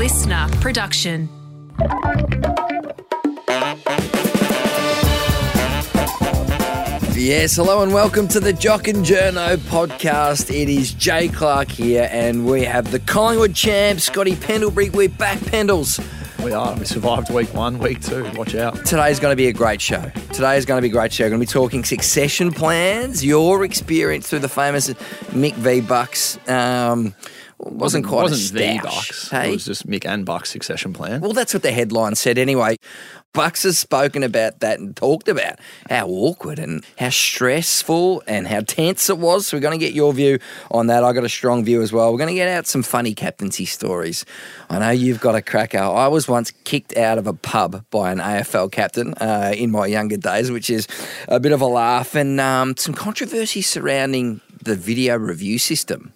listener production. Yes, hello and welcome to the Jock and Journo podcast. It is Jay Clark here and we have the Collingwood champ, Scotty Pendlebury. We're back, Pendles. We are. We survived week one, week two. Watch out. Today's going to be a great show. We're going to be talking succession plans, your experience through the famous Mick v. Bucks. Wasn't quite a stoush. Bucks. Hey? It was just Mick and Bucks succession plan. Well, that's what the headline said anyway. Bucks has spoken about that and talked about how awkward and how stressful and how tense it was. So we're going to get your view on that. I got a strong view as well. We're going to get out some funny captaincy stories. I know you've got a cracker. I was once kicked out of a pub by an AFL captain in my younger days, which is a bit of a laugh, and some controversy surrounding the video review system.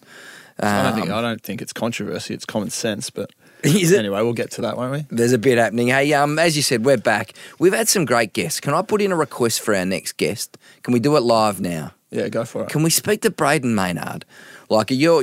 I don't think it's controversy, it's common sense, but anyway, we'll get to that, won't we? There's a bit happening. Hey, as you said, we're back. We've had some great guests. Can I put in a request for our next guest? Can we do it live now? Yeah, go for it. Can we speak to Brayden Maynard? Like, you're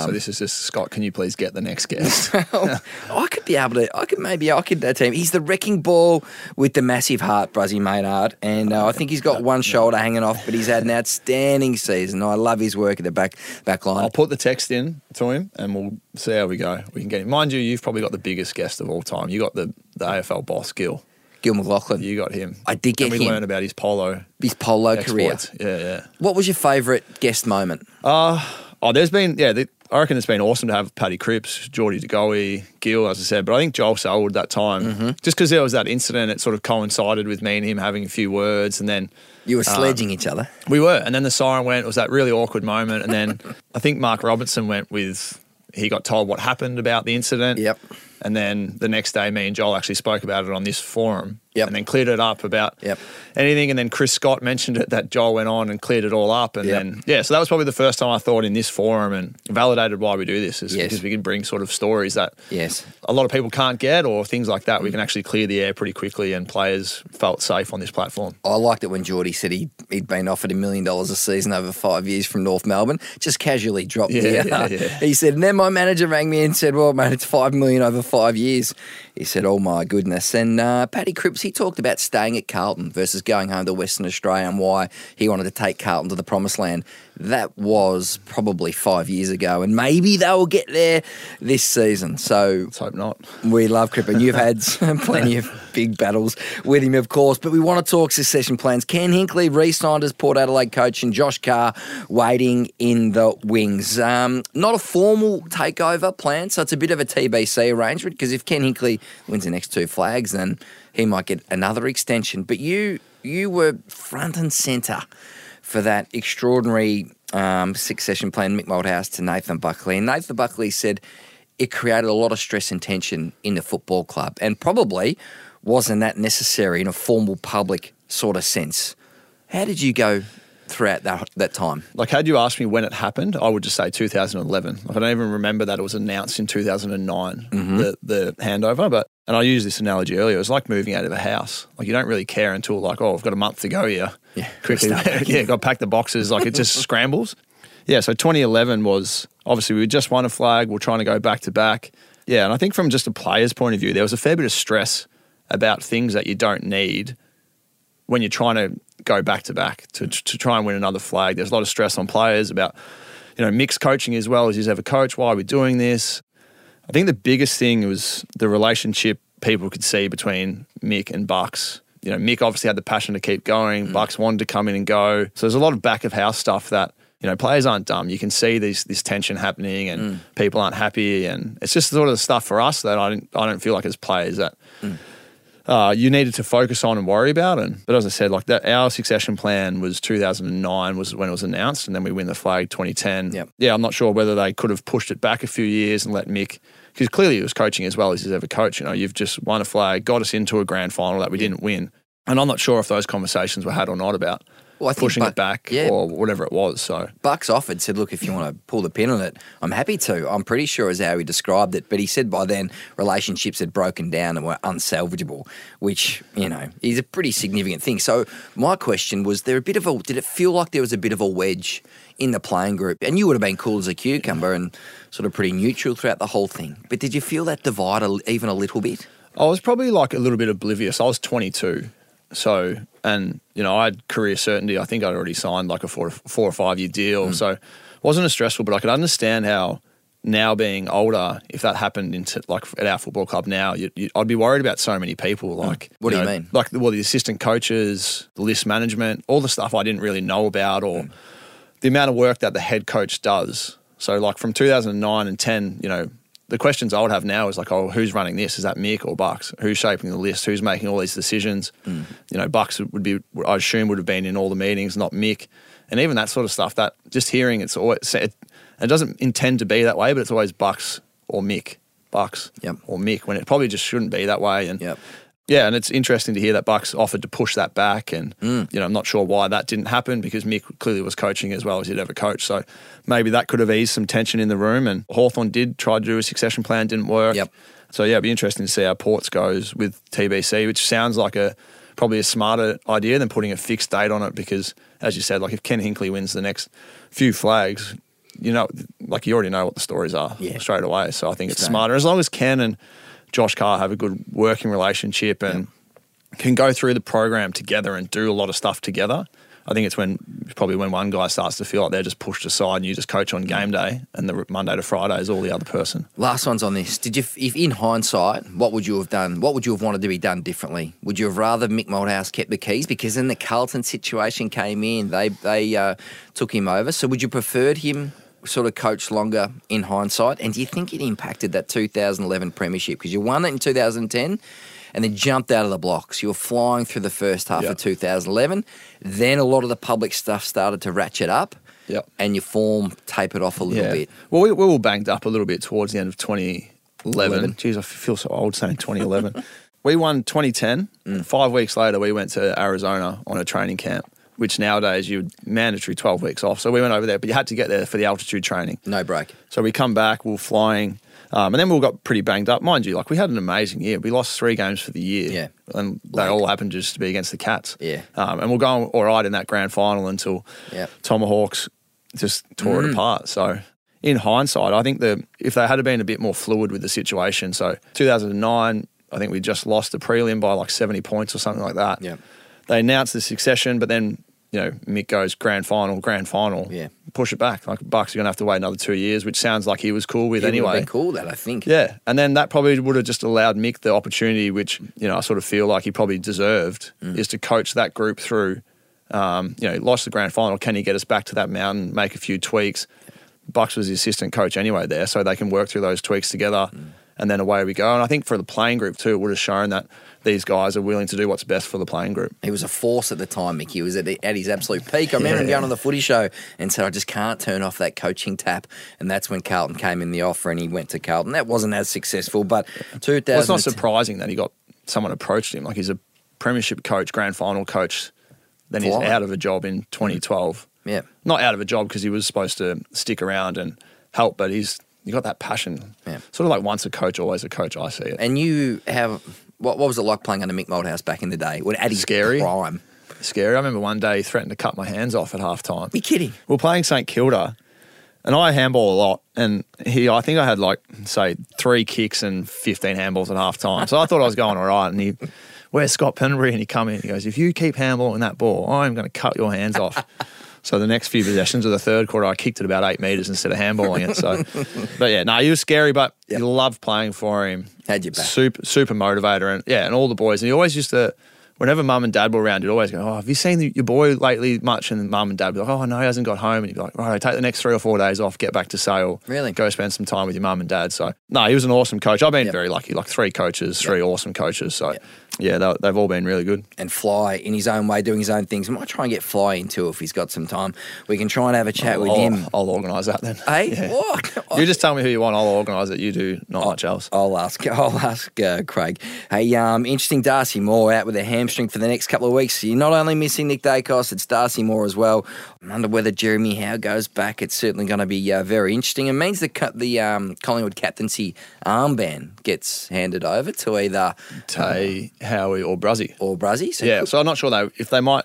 so this is just, Scott, can you please get the next guest? I could maybe team. He's the wrecking ball with the massive heart, Brazzy Maynard, and I think he's got one shoulder hanging off, but he's had an outstanding season. I love his work at the back line. I'll put the text in to him, and we'll see how we go. We can get him. Mind you, you've probably got the biggest guest of all time. You got the AFL boss, Gil McLachlan. You got him. I did get him. And we learn about his polo. His polo exploits. Career. Yeah, yeah. What was your favourite guest moment? I reckon it's been awesome to have Paddy Cripps, Jordy De Goey, Gil, as I said, but I think Joel Selwood that time, just because there was that incident, it sort of coincided with me and him having a few words, and then... You were sledging each other. We were, and then the siren went, it was that really awkward moment, and then I think Mark Robinson went with... He got told what happened about the incident. Yep. And then the next day, me and Joel actually spoke about it on this forum. Yep. And then cleared it up about anything. And then Chris Scott mentioned it, that Joel went on and cleared it all up. And then, so that was probably the first time I thought in this forum and validated why we do this is because we can bring sort of stories that a lot of people can't get or things like that. We can actually clear the air pretty quickly and players felt safe on this platform. I liked it when Jordy said he'd been offered $1 million a season over 5 years from North Melbourne, just casually dropped He said, and then my manager rang me and said, well, mate, it's $5 million over 5 years. He said, oh, my goodness. And Paddy Cripps, he talked about staying at Carlton versus going home to Western Australia and why he wanted to take Carlton to the promised land. That was probably 5 years ago, and maybe they'll get there this season. So let's hope not. We love Cripps, and you've had plenty of big battles with him, of course. But we want to talk succession plans. Ken Hinkley re-signed as Port Adelaide coach, and Josh Carr waiting in the wings. Not a formal takeover plan, so it's a bit of a TBC arrangement, because if Ken Hinkley wins the next two flags, then he might get another extension. But you were front and centre for that extraordinary succession plan, Mick Malthouse to Nathan Buckley. And Nathan Buckley said it created a lot of stress and tension in the football club and probably wasn't that necessary in a formal public sort of sense. How did you go throughout that time? Like, had you asked me when it happened, I would just say 2011. Like, I don't even remember that it was announced in 2009, the handover. But, and I used this analogy earlier, it was like moving out of a house. Like, you don't really care until like, oh, I've got a month to go here. Yeah. Quickly. Yeah, got to pack the boxes. Like, it just scrambles. Yeah, so 2011 was, obviously, we just won a flag. We're trying to go back to back. Yeah, and I think from just a player's point of view, there was a fair bit of stress about things that you don't need when you're trying to go back to back to try and win another flag. There's a lot of stress on players about, Mick's coaching as well as he's ever coached. Why are we doing this? I think the biggest thing was the relationship people could see between Mick and Bucks. Mick obviously had the passion to keep going. Bucks wanted to come in and go. So there's a lot of back of house stuff that, players aren't dumb. You can see this tension happening and people aren't happy. And it's just sort of the stuff for us that I don't feel like as players that you needed to focus on and worry about. But as I said, like that, our succession plan was 2009 was when it was announced, and then we win the flag 2010. Yep. Yeah, I'm not sure whether they could have pushed it back a few years and let Mick, because clearly he was coaching as well as he's ever coached. You've just won a flag, got us into a grand final that we didn't win. And I'm not sure if those conversations were had or not about pushing it back or whatever it was. So Bucks offered, said, look, if you want to pull the pin on it, I'm happy to. I'm pretty sure is how he described it. But he said by then relationships had broken down and were unsalvageable, which, is a pretty significant thing. So my question was, did it feel like there was a bit of a wedge in the playing group. And you would have been cool as a cucumber and sort of pretty neutral throughout the whole thing. But did you feel that divide even a little bit? I was probably like a little bit oblivious. I was 22. So, and, you know, I had career certainty. I think I'd already signed like a four or five-year deal. Mm. So it wasn't as stressful, but I could understand how now being older, if that happened into like at our football club now, I'd be worried about so many people. Like, what do you mean? Like, well, the assistant coaches, the list management, all the stuff I didn't really know about, or the amount of work that the head coach does. So like from 2009 and 10, you know, the questions I would have now is like, oh, who's running this? Is that Mick or Bucks? Who's shaping the list? Who's making all these decisions? Mm. You know, Bucks would be, I assume, would have been in all the meetings, not Mick. And even that sort of stuff, that just hearing it's always, it doesn't intend to be that way, but it's always Bucks or Mick, Bucks or Mick, when it probably just shouldn't be that way. And yeah, and it's interesting to hear that Bucks offered to push that back. And, you know, I'm not sure why that didn't happen because Mick clearly was coaching as well as he'd ever coached. So maybe that could have eased some tension in the room. And Hawthorn did try to do a succession plan, didn't work. So, yeah, it'd be interesting to see how Ports goes with TBC, which sounds like a probably a smarter idea than putting a fixed date on it because, as you said, like if Ken Hinkley wins the next few flags, you know, like you already know what the stories are straight away. So I think it's smarter. As long as Ken and Josh Carr have a good working relationship and can go through the program together and do a lot of stuff together, I think it's when probably when one guy starts to feel like they're just pushed aside and you just coach on game day and the Monday to Friday is all the other person. Last one's on this. Did you, if in hindsight, what would you have done? What would you have wanted to be done differently? Would you have rather Mick Malthouse kept the keys? Because then the Carlton situation came in. They took him over. So would you preferred him sort of coached longer in hindsight? And do you think it impacted that 2011 premiership? Because you won it in 2010 and then jumped out of the blocks. You were flying through the first half of 2011. Then a lot of the public stuff started to ratchet up and your form tapered off a little bit. Well, we were banged up a little bit towards the end of 2011. Jeez, I feel so old saying 2011. We won 2010. 5 weeks later, we went to Arizona on a training camp, which nowadays you're mandatory 12 weeks off. So we went over there, but you had to get there for the altitude training. No break. So we come back, we were flying, and then we all got pretty banged up. Mind you, like we had an amazing year. We lost 3 games for the year. And they all happened just to be against the Cats. And we're going all right in that grand final until Tomahawks just tore it apart. So in hindsight, I think if they had been a bit more fluid with the situation, so 2009, I think we just lost the prelim by like 70 points or something like that. They announced the succession, but then, you know, Mick goes grand final. Push it back. Like, Bucks, you're going to have to wait another 2 years, which sounds like he was cool with anyway. He would have been cool with that, I think. Yeah, and then that probably would have just allowed Mick the opportunity, which, you know, I sort of feel like he probably deserved, is to coach that group through, you know, lost the grand final. Can he get us back to that mountain, make a few tweaks? Bucks was the assistant coach anyway there, so they can work through those tweaks together. And then away we go. And I think for the playing group too, it would have shown that these guys are willing to do what's best for the playing group. He was a force at the time, Mick. He was at his absolute peak. I remember him going on the footy show and said, I just can't turn off that coaching tap. And that's when Carlton came in the offer and he went to Carlton. That wasn't as successful, but Well, it's not surprising that he got someone approached him. Like he's a premiership coach, grand final coach. Then he's out of a job in 2012. Not out of a job because he was supposed to stick around and help, but he's... You got that passion. Sort of like once a coach, always a coach, I see it. And you have, what was it like playing under Mick Malthouse back in the day? At his prime? Scary. I remember one day he threatened to cut my hands off at halftime. You're kidding. We're playing St Kilda and I handball a lot. And I think I had like, say, 3 kicks and 15 handballs at halftime. So I thought I was going all right. And where's Scott Pendlebury? And he come in and he goes, if you keep handballing that ball, I'm going to cut your hands off. So the next few possessions of the third quarter, I kicked it about 8 metres instead of handballing it. So, but yeah, no, he was scary, but you loved playing for him. Had your back. Super motivator and all the boys. And he always used to, whenever Mum and Dad were around, he'd always go, oh, have you seen your boy lately much? And Mum and Dad would be like, oh, no, he hasn't got home. And he'd be like, all right, take the next 3 or 4 days off, get back to Sale. Really? Go spend some time with your Mum and Dad. So, no, he was an awesome coach. I've been very lucky, like 3 coaches, 3 awesome coaches. So, yeah, they've all been really good. And Fly, in his own way, doing his own things. We might try and get Fly in too if he's got some time. We can try and have a chat with him. I'll organise that then. Hey, what? You just tell me who you want. I'll organise it. You do not much else. I'll ask Craig. Hey, interesting, Darcy Moore out with a hamstring for the next couple of weeks. You're not only missing Nick Dacos, it's Darcy Moore as well. I wonder whether Jeremy Howe goes back. It's certainly going to be very interesting. It means the Collingwood captaincy armband gets handed over to either Tay, Howie or Bruzzy. So I'm not sure if they might,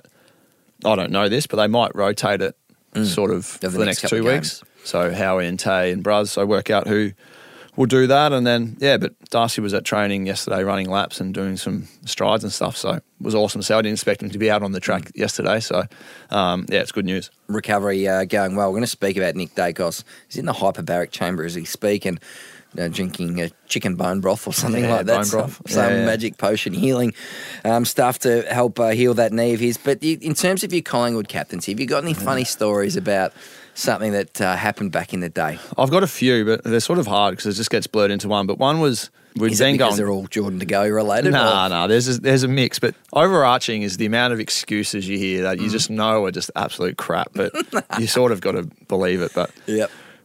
I don't know this, but they might rotate it sort of for the next 2 weeks. So Howie and Tay and Braz, so work out who will do that. And then, yeah, but Darcy was at training yesterday running laps and doing some strides and stuff, so it was awesome. So I didn't expect him to be out on the track yesterday. So, yeah, it's good news. Recovery going well. We're going to speak about Nick Dacos. He's in the hyperbaric chamber as we speak and drinking a chicken bone broth or something like that. Some magic potion healing stuff to help heal that knee of his. But in terms of your Collingwood captaincy, have you got any funny stories about something that happened back in the day? I've got a few, but they're sort of hard because it just gets blurred into one. But one was... they're all Jordan De Goey related? No, there's a mix. But overarching is the amount of excuses you hear that you just know are just absolute crap, but you sort of got to believe it. But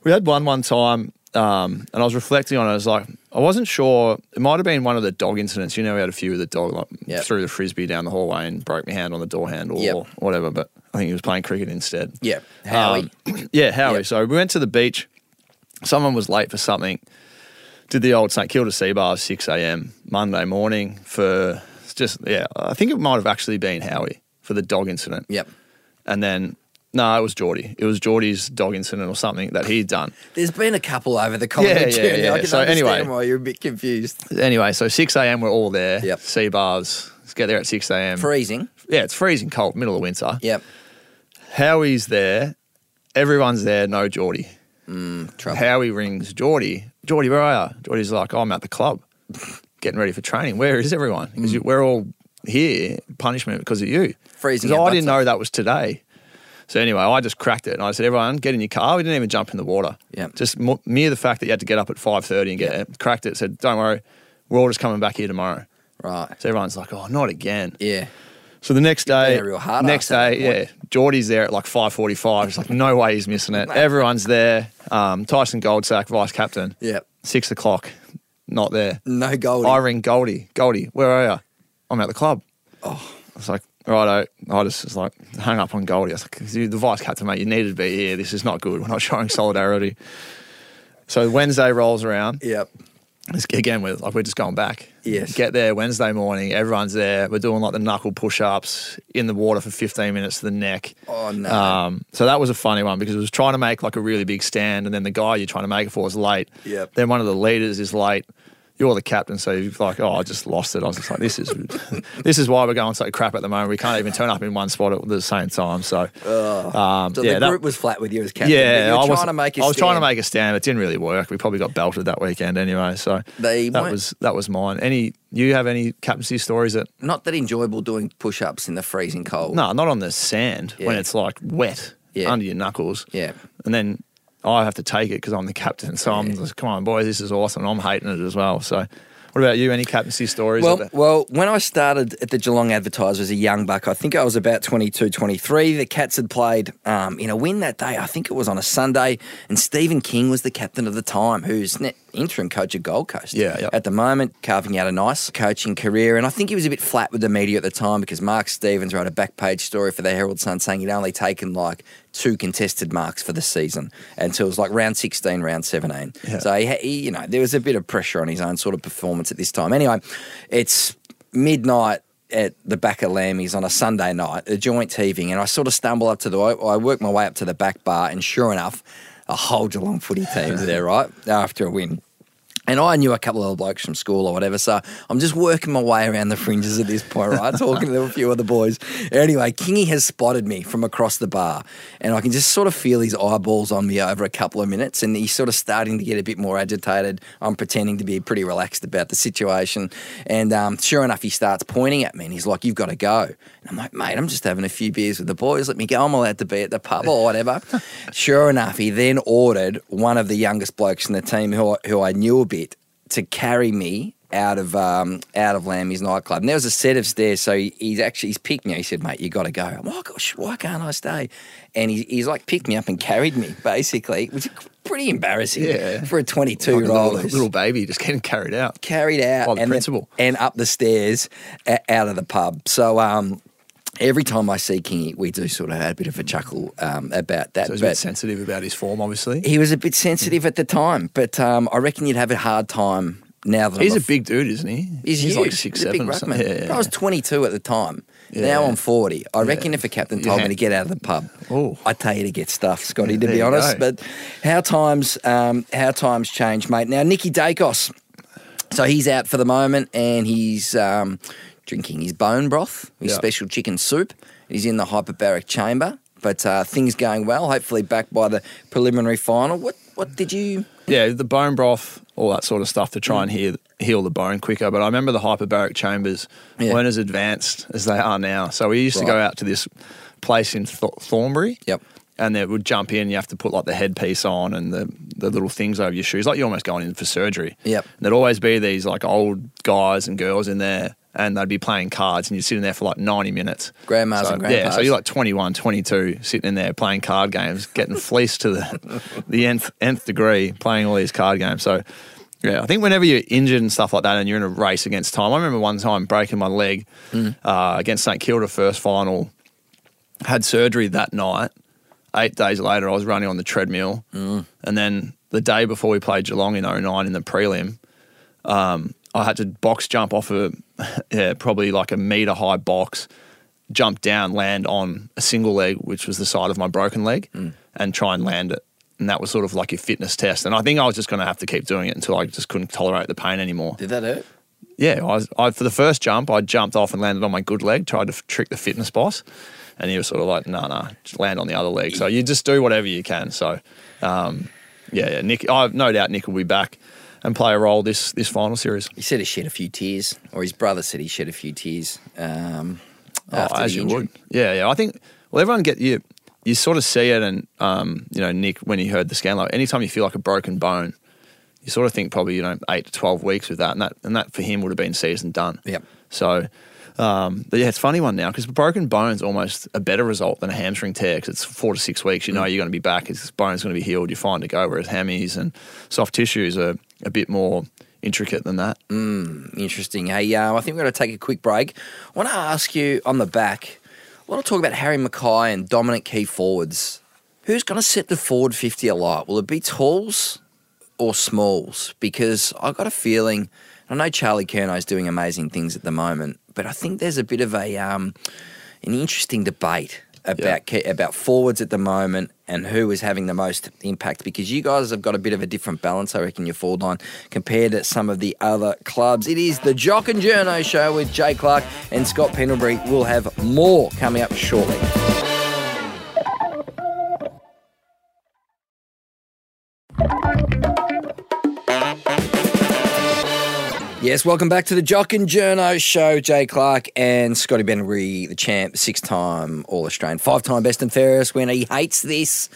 we had one time... and I was reflecting on it. I was like, I wasn't sure. It might have been one of the dog incidents. You know, we had a few with the dog, like threw the frisbee down the hallway and broke my hand on the door handle or whatever. But I think he was playing cricket instead. Yeah, Howie. So we went to the beach. Someone was late for something. Did the old St Kilda Sea Bar 6 a.m. Monday morning for just I think it might have actually been Howie for the dog incident. Yep, and then. No, it was Jordy. It was Jordy's dog incident or something that he'd done. There's been a couple over the Collingwood journey. I can understand why you're a bit confused. Anyway, so 6 a.m. we're all there. Yep. Sea bars. Let's get there at 6 a.m. Freezing. Yeah, it's freezing cold, middle of winter. Yep. Howie's there. Everyone's there. No Jordy. Trouble. Howie rings Jordy. Jordy, where are you? Jordy's like, I'm at the club, getting ready for training. Where is everyone? Because we're all here. Punishment because of you. Freezing. Because I didn't know that was today. So anyway, I just cracked it and I said, everyone, get in your car. We didn't even jump in the water. Yeah. Just mere the fact that you had to get up at 5:30 and get it, cracked it, said, don't worry, we're all just coming back here tomorrow. Right. So everyone's like, oh, not again. Yeah. So the next day, Jordy's there at like 5:45. It's like, no way he's missing it. Everyone's there. Tyson Goldsack, vice captain. Yeah. 6 o'clock, not there. No Goldie. I ring Goldie. Goldie, where are you? I'm at the club. Oh. I was like, righto. I just was like, hung up on Goldie. I was like, the vice captain, mate, you needed to be here. This is not good. We're not showing solidarity. So Wednesday rolls around. Yep. Again, we're just going back. Yes. Get there Wednesday morning. Everyone's there. We're doing like the knuckle push-ups in the water for 15 minutes to the neck. Oh, no. So that was a funny one because it was trying to make like a really big stand and then the guy you're trying to make it for is late. Yep. Then one of the leaders is late. You're the captain, so you're like, oh, I just lost it. I was just like, this is why we're going so crap at the moment. We can't even turn up in one spot at the same time. So, the group was flat with you as captain. Yeah, I was trying to make a stand. It didn't really work. We probably got belted that weekend anyway. So that was mine. You have any captaincy stories that not that enjoyable doing push-ups in the freezing cold? No, not on the sand when it's like wet under your knuckles. Yeah, and then. I have to take it because I'm the captain. So I'm just, come on, boys, this is awesome. I'm hating it as well. So what about you? Any captaincy stories? Well, when I started at the Geelong Advertiser as a young buck, I think I was about 22, 23. The Cats had played in a win that day. I think it was on a Sunday. And Stephen King was the captain of the time, who's interim coach of Gold Coast at the moment, carving out a nice coaching career. And I think he was a bit flat with the media at the time because Mark Stevens wrote a back-page story for the Herald Sun saying he'd only taken like 2 contested marks for the season until it was like round 16, round 17. Yeah. So, he there was a bit of pressure on his own sort of performance at this time. Anyway, it's midnight at the back of Lambie's on a Sunday night, a joint heaving, and I sort of stumble up to I work my way up to the back bar, and sure enough, a whole Geelong footy team's there, right, after a win. And I knew a couple of other blokes from school or whatever, so I'm just working my way around the fringes at this point, right, talking to a few of the boys. Anyway, Kingy has spotted me from across the bar, and I can just sort of feel his eyeballs on me over a couple of minutes, and he's sort of starting to get a bit more agitated. I'm pretending to be pretty relaxed about the situation, and sure enough, he starts pointing at me, and he's like, you've got to go. And I'm like, mate, I'm just having a few beers with the boys. Let me go. I'm allowed to be at the pub or whatever. Sure enough, he then ordered one of the youngest blokes in the team who I knew a bit to carry me out of Lambie's nightclub. And there was a set of stairs, so he's picked me. He said, mate, you got to go. I'm like, oh, gosh, why can't I stay? And he's like picked me up and carried me, basically, which is pretty embarrassing for a 22-year-old. Like a little baby just getting carried out. Carried out. By the principal. And up the stairs out of the pub. So, every time I see Kingy, we do sort of have a bit of a chuckle about that. So he's a bit sensitive about his form, obviously. He was a bit sensitive at the time, but I reckon you'd have a hard time now that he's a big dude, isn't he? He's like 6'7" or something. Yeah. I was 22 at the time. Yeah. Now I'm 40. I reckon if a captain told me to get out of the pub, I'd tell you to get stuffed, Scotty, to be honest. But how times change, mate. Now, Nicky Dacos, so he's out for the moment and he's drinking his bone broth, his special chicken soup. He's in the hyperbaric chamber, but things going well, hopefully back by the preliminary final. What did you... Yeah, the bone broth, all that sort of stuff to try and heal the bone quicker. But I remember the hyperbaric chambers weren't as advanced as they are now. So we used to go out to this place in Thornbury. Yep. And they would jump in, you have to put like the headpiece on and the little things over your shoes. Like you're almost going in for surgery. Yep. And there'd always be these like old guys and girls in there and they'd be playing cards and you'd sit in there for like 90 minutes. Grandmas and grandpas. Yeah, so you're like 21, 22, sitting in there playing card games, getting fleeced to the nth degree, playing all these card games. So, yeah, I think whenever you're injured and stuff like that and you're in a race against time, I remember one time breaking my leg against St Kilda first final, had surgery that night. 8 days later, I was running on the treadmill. Mm. And then the day before we played Geelong in 09 in the prelim, I had to box jump off probably like a metre high box, jump down, land on a single leg, which was the side of my broken leg, and try and land it. And that was sort of like a fitness test. And I think I was just going to have to keep doing it until I just couldn't tolerate the pain anymore. Did that hurt? Yeah. I for the first jump, I jumped off and landed on my good leg, tried to trick the fitness boss. And he was sort of like, no, just land on the other leg. So you just do whatever you can. So, Nick, I have no doubt Nick will be back and play a role this final series. He said he shed a few tears, or his brother said he shed a few tears after the injury. Yeah. I think, everyone get you. You sort of see it, and Nick, when he heard the scan, like anytime you feel like a broken bone, you sort of think probably 8 to 12 weeks with that, and that for him would have been season done. Yeah. So. But yeah, it's a funny one now because broken bone's almost a better result than a hamstring tear because it's 4 to 6 weeks. You know you're going to be back. His bone's going to be healed. You're fine to go. Whereas hammies and soft tissues are a bit more intricate than that. Interesting. Hey, I think we're going to take a quick break. I want to ask you on the back. I want to talk about Harry Mackay and dominant key forwards. Who's going to set the forward 50 alight? Will it be talls or smalls? Because I've got a feeling. I know Charlie Curnow is doing amazing things at the moment, but I think there's a bit of a an interesting debate about forwards at the moment and who is having the most impact because you guys have got a bit of a different balance, I reckon, your forward line compared to some of the other clubs. It is the Jock and Journo Show with Jay Clark and Scott Pendlebury. We'll have more coming up shortly. Yes, welcome back to the Jock and Journo Show. Jay Clark and Scotty Pendlebury, the champ, 6-time All-Australian, 5-time Best and Fairest winner. He hates this.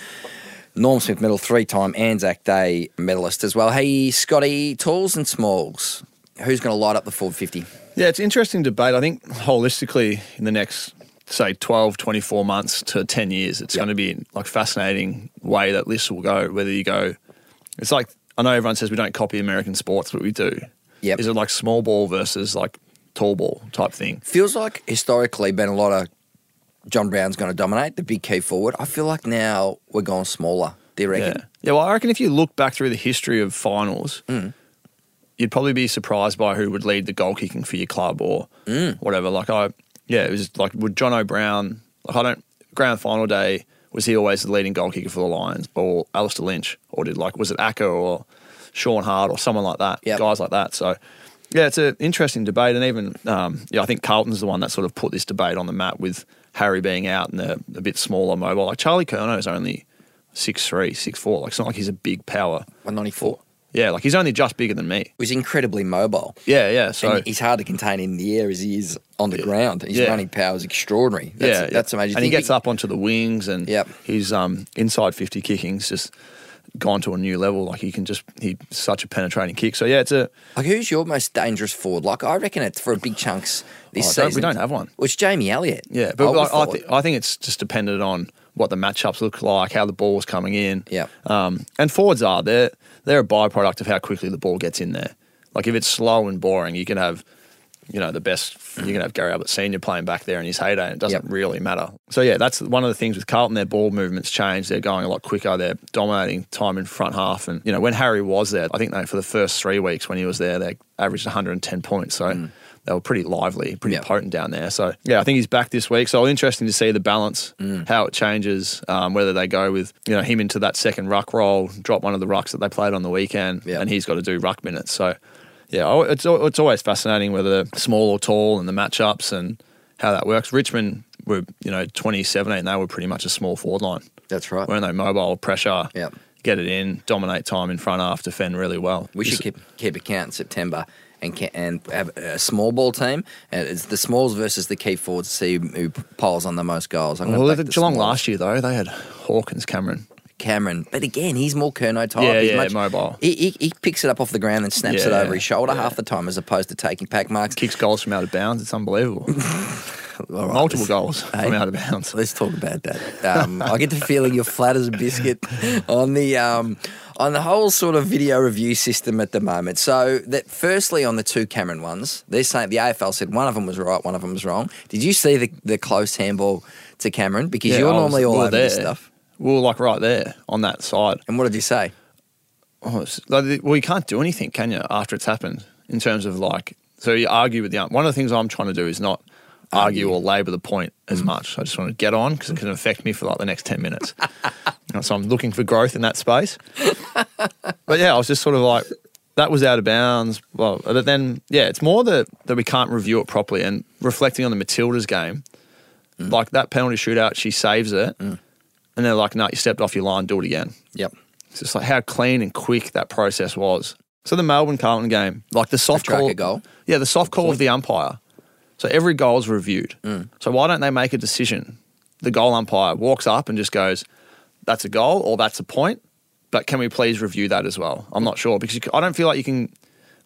Norm Smith medal, 3-time Anzac Day medalist as well. Hey, Scotty, talls and smalls, who's going to light up the forward 50? Yeah, it's an interesting debate. I think holistically in the next, say, 12, 24 months to 10 years, it's going to be like fascinating way that lists will go, whether you go... It's like, I know everyone says we don't copy American sports, but we do. Yep. Is it like small ball versus like tall ball type thing? Feels like historically been a lot of John Brown's going to dominate, the big key forward. I feel like now we're going smaller, do you reckon? Yeah, well, I reckon if you look back through the history of finals, you'd probably be surprised by who would lead the goal kicking for your club or whatever. Like it was like would John O'Brown, like grand final day, was he always the leading goal kicker for the Lions or Alistair Lynch or was it Acker or... Sean Hart or someone like that, guys like that. So, yeah, it's an interesting debate. And even, I think Carlton's the one that sort of put this debate on the map with Harry being out and a bit smaller mobile. Like Charlie Curnow is only 6'3", 6'4". Like it's not like he's a big power. 194. Yeah, like he's only just bigger than me. He's incredibly mobile. Yeah. So and he's hard to contain in the air as he is on the ground. His running power is extraordinary. That's amazing. And he gets up onto the wings and his inside 50 kicking's just... gone to a new level. Like he's such a penetrating kick. So yeah, it's a like who's your most dangerous forward? Like I reckon it's for a big chunks this season. We don't have one. Well, it's Jamie Elliott. Yeah, but I think it's just dependent on what the matchups look like, how the ball's coming in. Yeah. And forwards are they're a byproduct of how quickly the ball gets in there. Like if it's slow and boring, you can have you know, the best. You're going to have Gary Ablett Senior playing back there in his heyday, and it doesn't really matter. So yeah, that's one of the things with Carlton. Their ball movement's changed. They're going a lot quicker. They're dominating time in front half. And you know, when Harry was there, I think they, for the first 3 weeks when he was there, they averaged 110 points. So. They were pretty lively, pretty potent down there. So, yeah, I think he's back this week. So interesting to see the balance, how it changes, whether they go with, you know, him into that second ruck role, drop one of the rucks that they played on the weekend, and he's got to do ruck minutes. So, yeah, it's always fascinating whether they're small or tall and the matchups and how that works. Richmond were, you know, 2017, they were pretty much a small forward line. That's right. Weren't they? Mobile, pressure, get it in, dominate time in front half, defend really well. We should keep account in September. And have a small ball team. It's the smalls versus the key forwards to see who piles on the most goals. Well, Geelong last year, though, they had Hawkins Cameron. But again, he's more Curnow type. Yeah, he's much, mobile. He picks it up off the ground and snaps it over his shoulder half the time as opposed to taking pack marks. Kicks goals from out of bounds. It's unbelievable. Right, multiple goals from out of bounds. Let's talk about that. I get the feeling you're flat as a biscuit on the whole sort of video review system at the moment. So that firstly on the two Cameron ones, they're saying the AFL said one of them was right, one of them was wrong. Did you see the close handball to Cameron? Because you're normally all over this stuff. We were like right there on that side. And what did you say? Oh, well, you can't do anything, can you, after it's happened in terms of like, so you argue with the – one of the things I'm trying to do is not – argue or labour the point as much. I just want to get on because it can affect me for like the next 10 minutes. So I'm looking for growth in that space. But yeah, I was just sort of like, that was out of bounds. Well, but then, yeah, it's more that we can't review it properly. And reflecting on the Matildas game, like that penalty shootout, she saves it. And they're like, no, you stepped off your line, do it again. Yep. It's just like how clean and quick that process was. So the Melbourne Carlton game, like the soft call. Goal. Yeah, the soft call of the umpire. So every goal is reviewed. So why don't they make a decision? The goal umpire walks up and just goes, that's a goal or that's a point, but can we please review that as well? I'm not sure because I don't feel like you can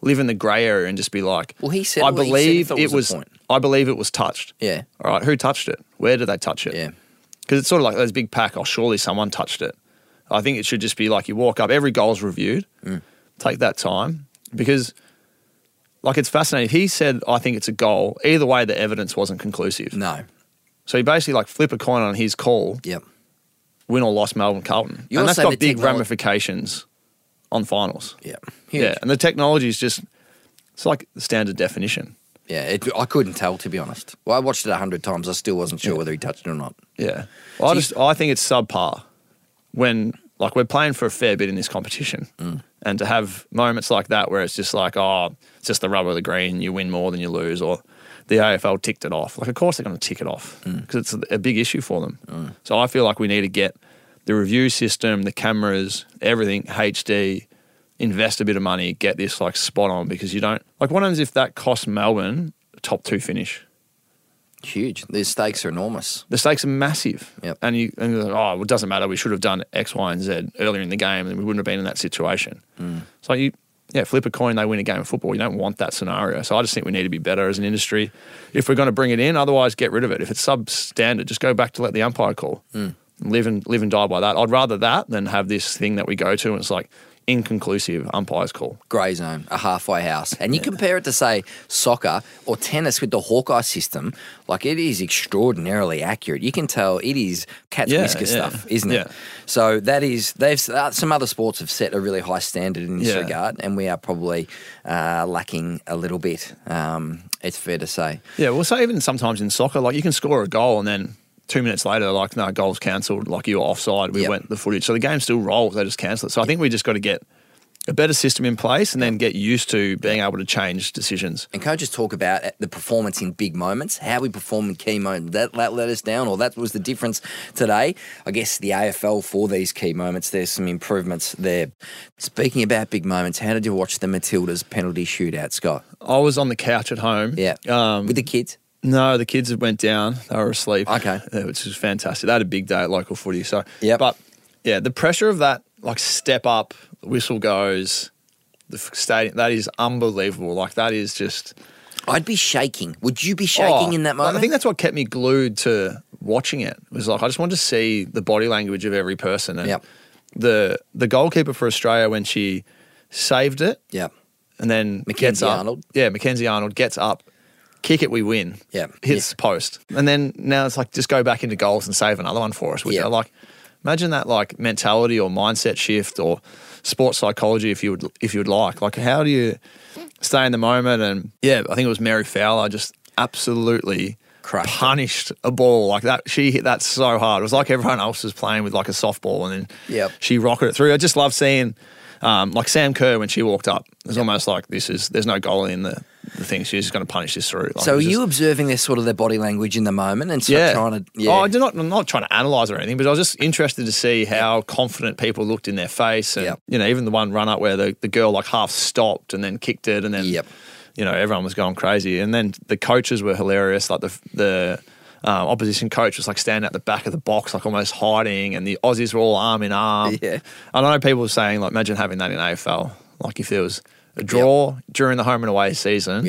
live in the grey area and just be like, well, he said, I believe it was touched. Yeah. All right, who touched it? Where did they touch it? Yeah. Because it's sort of like those big pack, surely someone touched it. I think it should just be like you walk up, every goal is reviewed, take that time because – like, it's fascinating. He said, I think it's a goal. Either way, the evidence wasn't conclusive. No. So he basically, like, flip a coin on his call, win or loss Melbourne Carlton. And that's got big ramifications on finals. Yeah. Huge. Yeah, and the technology is just, it's like the standard definition. Yeah, I couldn't tell, to be honest. Well, I watched it 100 times. I still wasn't sure whether he touched it or not. Yeah. Well, I think it's subpar when, like, we're playing for a fair bit in this competition. And to have moments like that where it's just like, oh, it's just the rubber of the green, you win more than you lose, or the AFL ticked it off. Like, of course they're going to tick it off because it's a big issue for them. So I feel like we need to get the review system, the cameras, everything, HD, invest a bit of money, get this, like, spot on because you don't – like, what happens if that costs Melbourne a top two finish? Huge. The stakes are enormous. The stakes are massive. Yep. And you're like, oh, well, it doesn't matter. We should have done X, Y, and Z earlier in the game and we wouldn't have been in that situation. So flip a coin, they win a game of football. You don't want that scenario. So I just think we need to be better as an industry. If we're going to bring it in, otherwise get rid of it. If it's substandard, just go back to let the umpire call. Live and die by that. I'd rather that than have this thing that we go to and it's like, inconclusive umpire's call. Grey zone, a halfway house. And you compare it to, say, soccer or tennis with the Hawkeye system, like it is extraordinarily accurate. You can tell it is cat's whisker stuff, isn't it? So that is, some other sports have set a really high standard in this regard and we are probably lacking a little bit, it's fair to say. Yeah, well, so even sometimes in soccer, like you can score a goal and then 2 minutes later, like, no, goal's cancelled, like you were offside, we went the footage. So the game still rolls, they just cancel it. So I think we just got to get a better system in place and then get used to being able to change decisions. And coaches talk about the performance in big moments, how we perform in key moments. That let us down or that was the difference today. I guess the AFL for these key moments, there's some improvements there. Speaking about big moments, how did you watch the Matildas penalty shootout, Scott? I was on the couch at home. Yeah, with the kids. No, the kids went down. They were asleep. Okay. Which is fantastic. They had a big day at local footy. So, but, yeah, the pressure of that, like, step up, whistle goes, the stadium, that is unbelievable. Like, that is just... I'd be shaking. Would you be shaking in that moment? I think that's what kept me glued to watching it. It was like, I just wanted to see the body language of every person. And the goalkeeper for Australia, when she saved it. And then Mackenzie Arnold gets up. kick it, we win. Yeah. Hits post. And then now it's like, just go back into goals and save another one for us, which I like. Imagine that, like, mentality or mindset shift or sports psychology, if you would like. Like, how do you stay in the moment? And, yeah, I think it was Mary Fowler just absolutely punished a ball like that. She hit that so hard. It was like everyone else was playing with, like, a softball, and then she rocketed it through. I just love seeing, like, Sam Kerr when she walked up. It was almost like there's no goalie in the thing. She's just going to punish this through. Like, so are you observing their sort of their body language in the moment and trying to... Yeah. Oh, I'm not trying to analyse or anything, but I was just interested to see how confident people looked in their face. And, you know, even the one run-up where the girl, like, half stopped and then kicked it, and then, you know, everyone was going crazy. And then the coaches were hilarious. Like, the opposition coach was, like, standing at the back of the box, like, almost hiding, and the Aussies were all arm in arm. Yeah. I know people were saying, like, imagine having that in AFL. Like, if there was... a draw during the home and away season,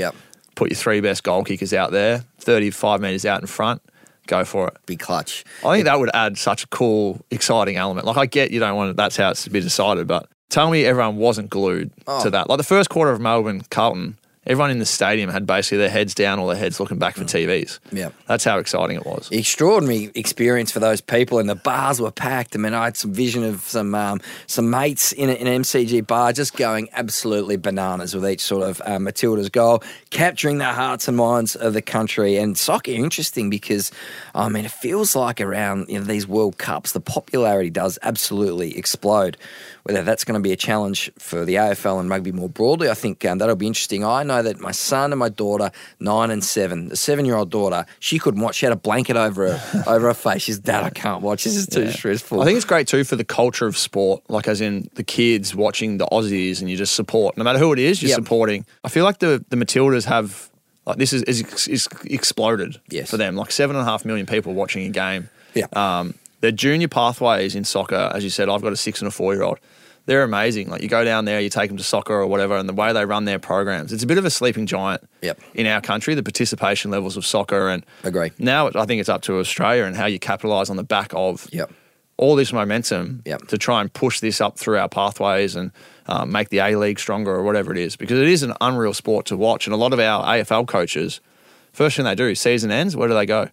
put your three best goal kickers out there, 35 metres out in front, go for it. Be clutch. I think that would add such a cool, exciting element. Like, I get you don't want it, that's how it's to be decided, but tell me everyone wasn't glued to that. Like, the first quarter of Melbourne Carlton, everyone in the stadium had basically their heads down or their heads looking back for TVs. Yeah. That's how exciting it was. Extraordinary experience for those people, and the bars were packed. I mean, I had some vision of some mates in an MCG bar just going absolutely bananas with each sort of Matilda's goal, capturing the hearts and minds of the country. And soccer, interesting, because, I mean, it feels like around, you know, these World Cups, the popularity does absolutely explode. Whether that's going to be a challenge for the AFL and rugby more broadly, I think that'll be interesting. I know that my son and my daughter, 9 and 7, the 7-year-old daughter, she couldn't watch. She had a blanket over her over her face. She's, Dad, I can't watch. This is too stressful. I think it's great too for the culture of sport, like, as in the kids watching the Aussies, and you just support. No matter who it is, you're supporting. I feel like the Matildas have, like, this is exploded for them. Like, 7.5 million people watching a game. Yeah. Their junior pathways in soccer, as you said, I've got a 6 and a 4-year-old. They're amazing. Like, you go down there, you take them to soccer or whatever, and the way they run their programs, it's a bit of a sleeping giant in our country, the participation levels of soccer. And now I think it's up to Australia and how you capitalise on the back of all this momentum to try and push this up through our pathways and make the A-League stronger or whatever it is, because it is an unreal sport to watch. And a lot of our AFL coaches, first thing they do, season ends, where do they go?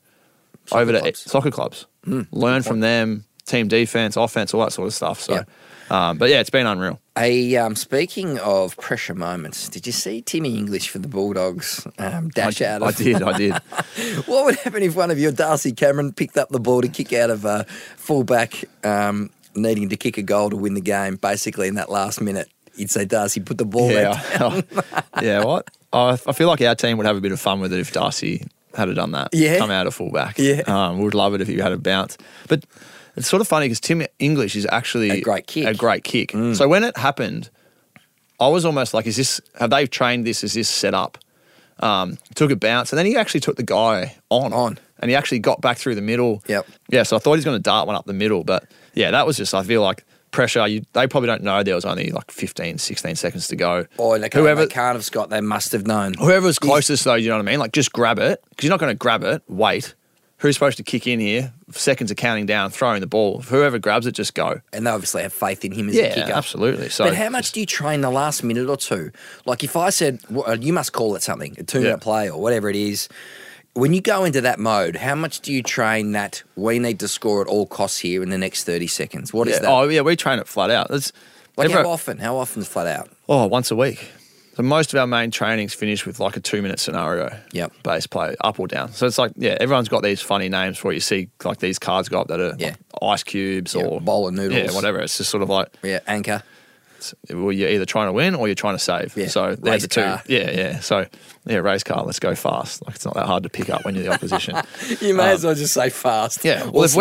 Soccer clubs. Learn from them, team defense, offense, all that sort of stuff. So, but yeah, it's been unreal. Speaking of pressure moments, did you see Timmy English for the Bulldogs dash out? I did. What would happen if one of your Darcy Cameron picked up the ball to kick out of a fullback, needing to kick a goal to win the game, basically in that last minute? You'd say, Darcy, put the ball down. What? I feel like our team would have a bit of fun with it if Darcy had have done that. Yeah. Come out of fullback. Yeah. We would love it if he had a bounce. But it's sort of funny because Tim English is actually a great kick. Mm. So when it happened, I was almost like, have they trained this? Is this set up? Took a bounce, and then he actually took the guy on. And he actually got back through the middle. Yep. Yeah, so I thought he was going to dart one up the middle. But yeah, that was just, I feel like, pressure. They probably don't know there was only like 15, 16 seconds to go. Or they can't have, Scott, they must have known. Whoever was closest though, you know what I mean? Like, just grab it, because you're not going to grab it, wait. Who's supposed to kick in here? Seconds are counting down, throwing the ball. Whoever grabs it, just go. And they obviously have faith in him as a kicker. Yeah, absolutely. So, but how much do you train the last minute or two? Like, if I said, well, you must call it something, a 2-minute play or whatever it is, when you go into that mode, how much do you train that we need to score at all costs here in the next 30 seconds? What is that? Oh, yeah, we train it flat out. That's, like, how often? How often is flat out? Oh, once a week. So most of our main trainings finish with like a 2-minute scenario. Yep. Base play, up or down. So it's like, yeah, everyone's got these funny names for it. You see, like, these cards go up that are like ice cubes or bowl of noodles. Yeah, whatever. It's just sort of like... yeah, anchor. Well, you're either trying to win or you're trying to save. Yeah. So there's the car. Two. Yeah. So, yeah, race car, let's go fast. Like, it's not that hard to pick up when you're the opposition. You may as well just say fast. Yeah. Well, if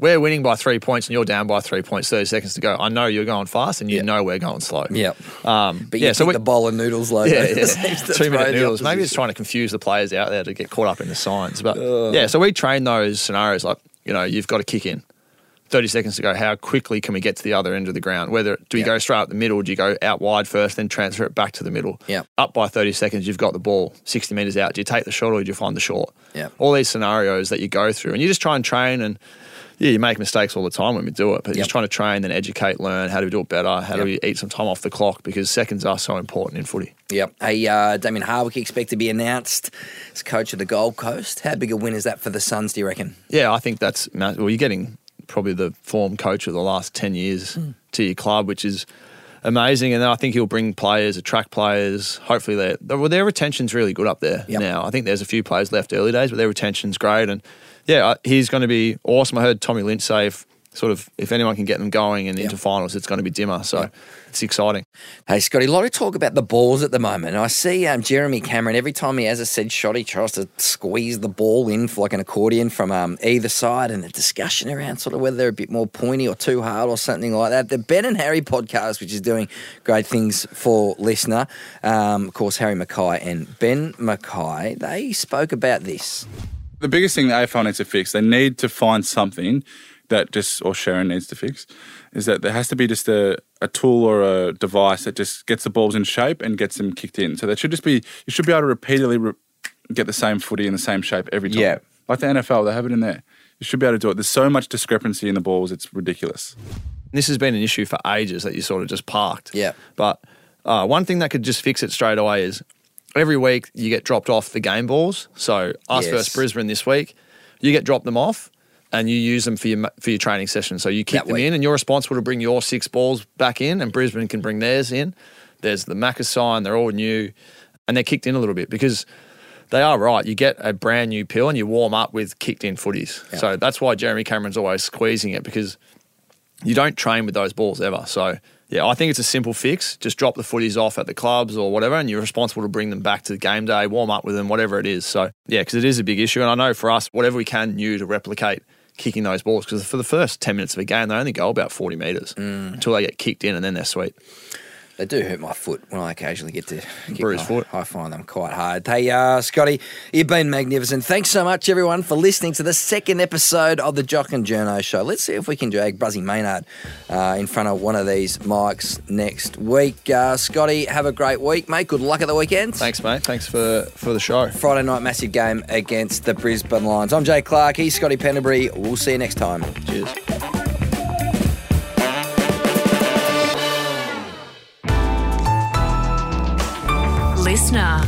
we're winning by 3 points and you're down by 3 points, 30 seconds to go, I know you're going fast and you know we're going slow. Yeah. But you the bowl of noodles logo. Yeah. 2-minute noodles. Maybe it's trying to confuse the players out there to get caught up in the signs. But, yeah, so we train those scenarios, like, you know, you've got to kick in. 30 seconds to go, how quickly can we get to the other end of the ground? Whether do we go straight up the middle, do you go out wide first, then transfer it back to the middle? Yeah. Up by 30 seconds, you've got the ball, 60 metres out. Do you take the shot or do you find the short? Yeah. All these scenarios that you go through, and you just try and train, and Yeah, you make mistakes all the time when we do it, but just trying to train and educate, learn, how do we do it better, how do we eat some time off the clock, because seconds are so important in footy. Yep. Hey, Damien Hardwick expect to be announced as coach of the Gold Coast. How big a win is that for the Suns, do you reckon? Yeah, I think that's – well, you're getting probably the form coach of the last 10 years to your club, which is amazing. And then I think he'll bring players, attract players. Hopefully their retention's really good up there now. I think there's a few players left early days, but their retention's great. And, yeah, he's going to be awesome. I heard Tommy Lynch say if anyone can get them going and into finals, it's going to be Dimmer. So it's exciting. Hey, Scotty, a lot of talk about the balls at the moment. I see Jeremy Cameron, every time he has a said shot, he tries to squeeze the ball in for like an accordion from either side, and the discussion around sort of whether they're a bit more pointy or too hard or something like that. The Ben and Harry podcast, which is doing great things for listener. Of course, Harry Mackay and Ben Mackay, they spoke about this. The biggest thing the AFL needs to fix, they need to find something that just, or Sharon needs to fix, is that there has to be just a tool or a device that just gets the balls in shape and gets them kicked in. So that should just be, you should be able to repeatedly get the same footy in the same shape every time. Yeah. Like the NFL, they have it in there. You should be able to do it. There's so much discrepancy in the balls, it's ridiculous. This has been an issue for ages that you sort of just parked. Yeah. But one thing that could just fix it straight away is every week you get dropped off the game balls. So us versus Brisbane this week, you get dropped them off, and you use them for your training session. So you kick them in, and you're responsible to bring your 6 balls back in, and Brisbane can bring theirs in. There's the Macca sign, they're all new, and they're kicked in a little bit because they are right. You get a brand new pill and you warm up with kicked-in footies. Yep. So that's why Jeremy Cameron's always squeezing it, because you don't train with those balls ever. So, yeah, I think it's a simple fix. Just drop the footies off at the clubs or whatever, and you're responsible to bring them back to the game day, warm up with them, whatever it is. So, yeah, because it is a big issue. And I know for us, whatever we can do to replicate kicking those balls, because for the first 10 minutes of a game, they only go about 40 metres until they get kicked in, and then they're sweet. They do hurt my foot when I occasionally get to kick Bruce foot. I find them quite hard. Hey, Scotty, you've been magnificent. Thanks so much, everyone, for listening to the second episode of the Jock and Journo Show. Let's see if we can drag Buzzy Maynard in front of one of these mics next week. Scotty, have a great week, mate. Good luck at the weekend. Thanks, mate. Thanks for the show. Friday night, massive game against the Brisbane Lions. I'm Jay Clark. He's Scotty Pendlebury. We'll see you next time. Cheers. Listener.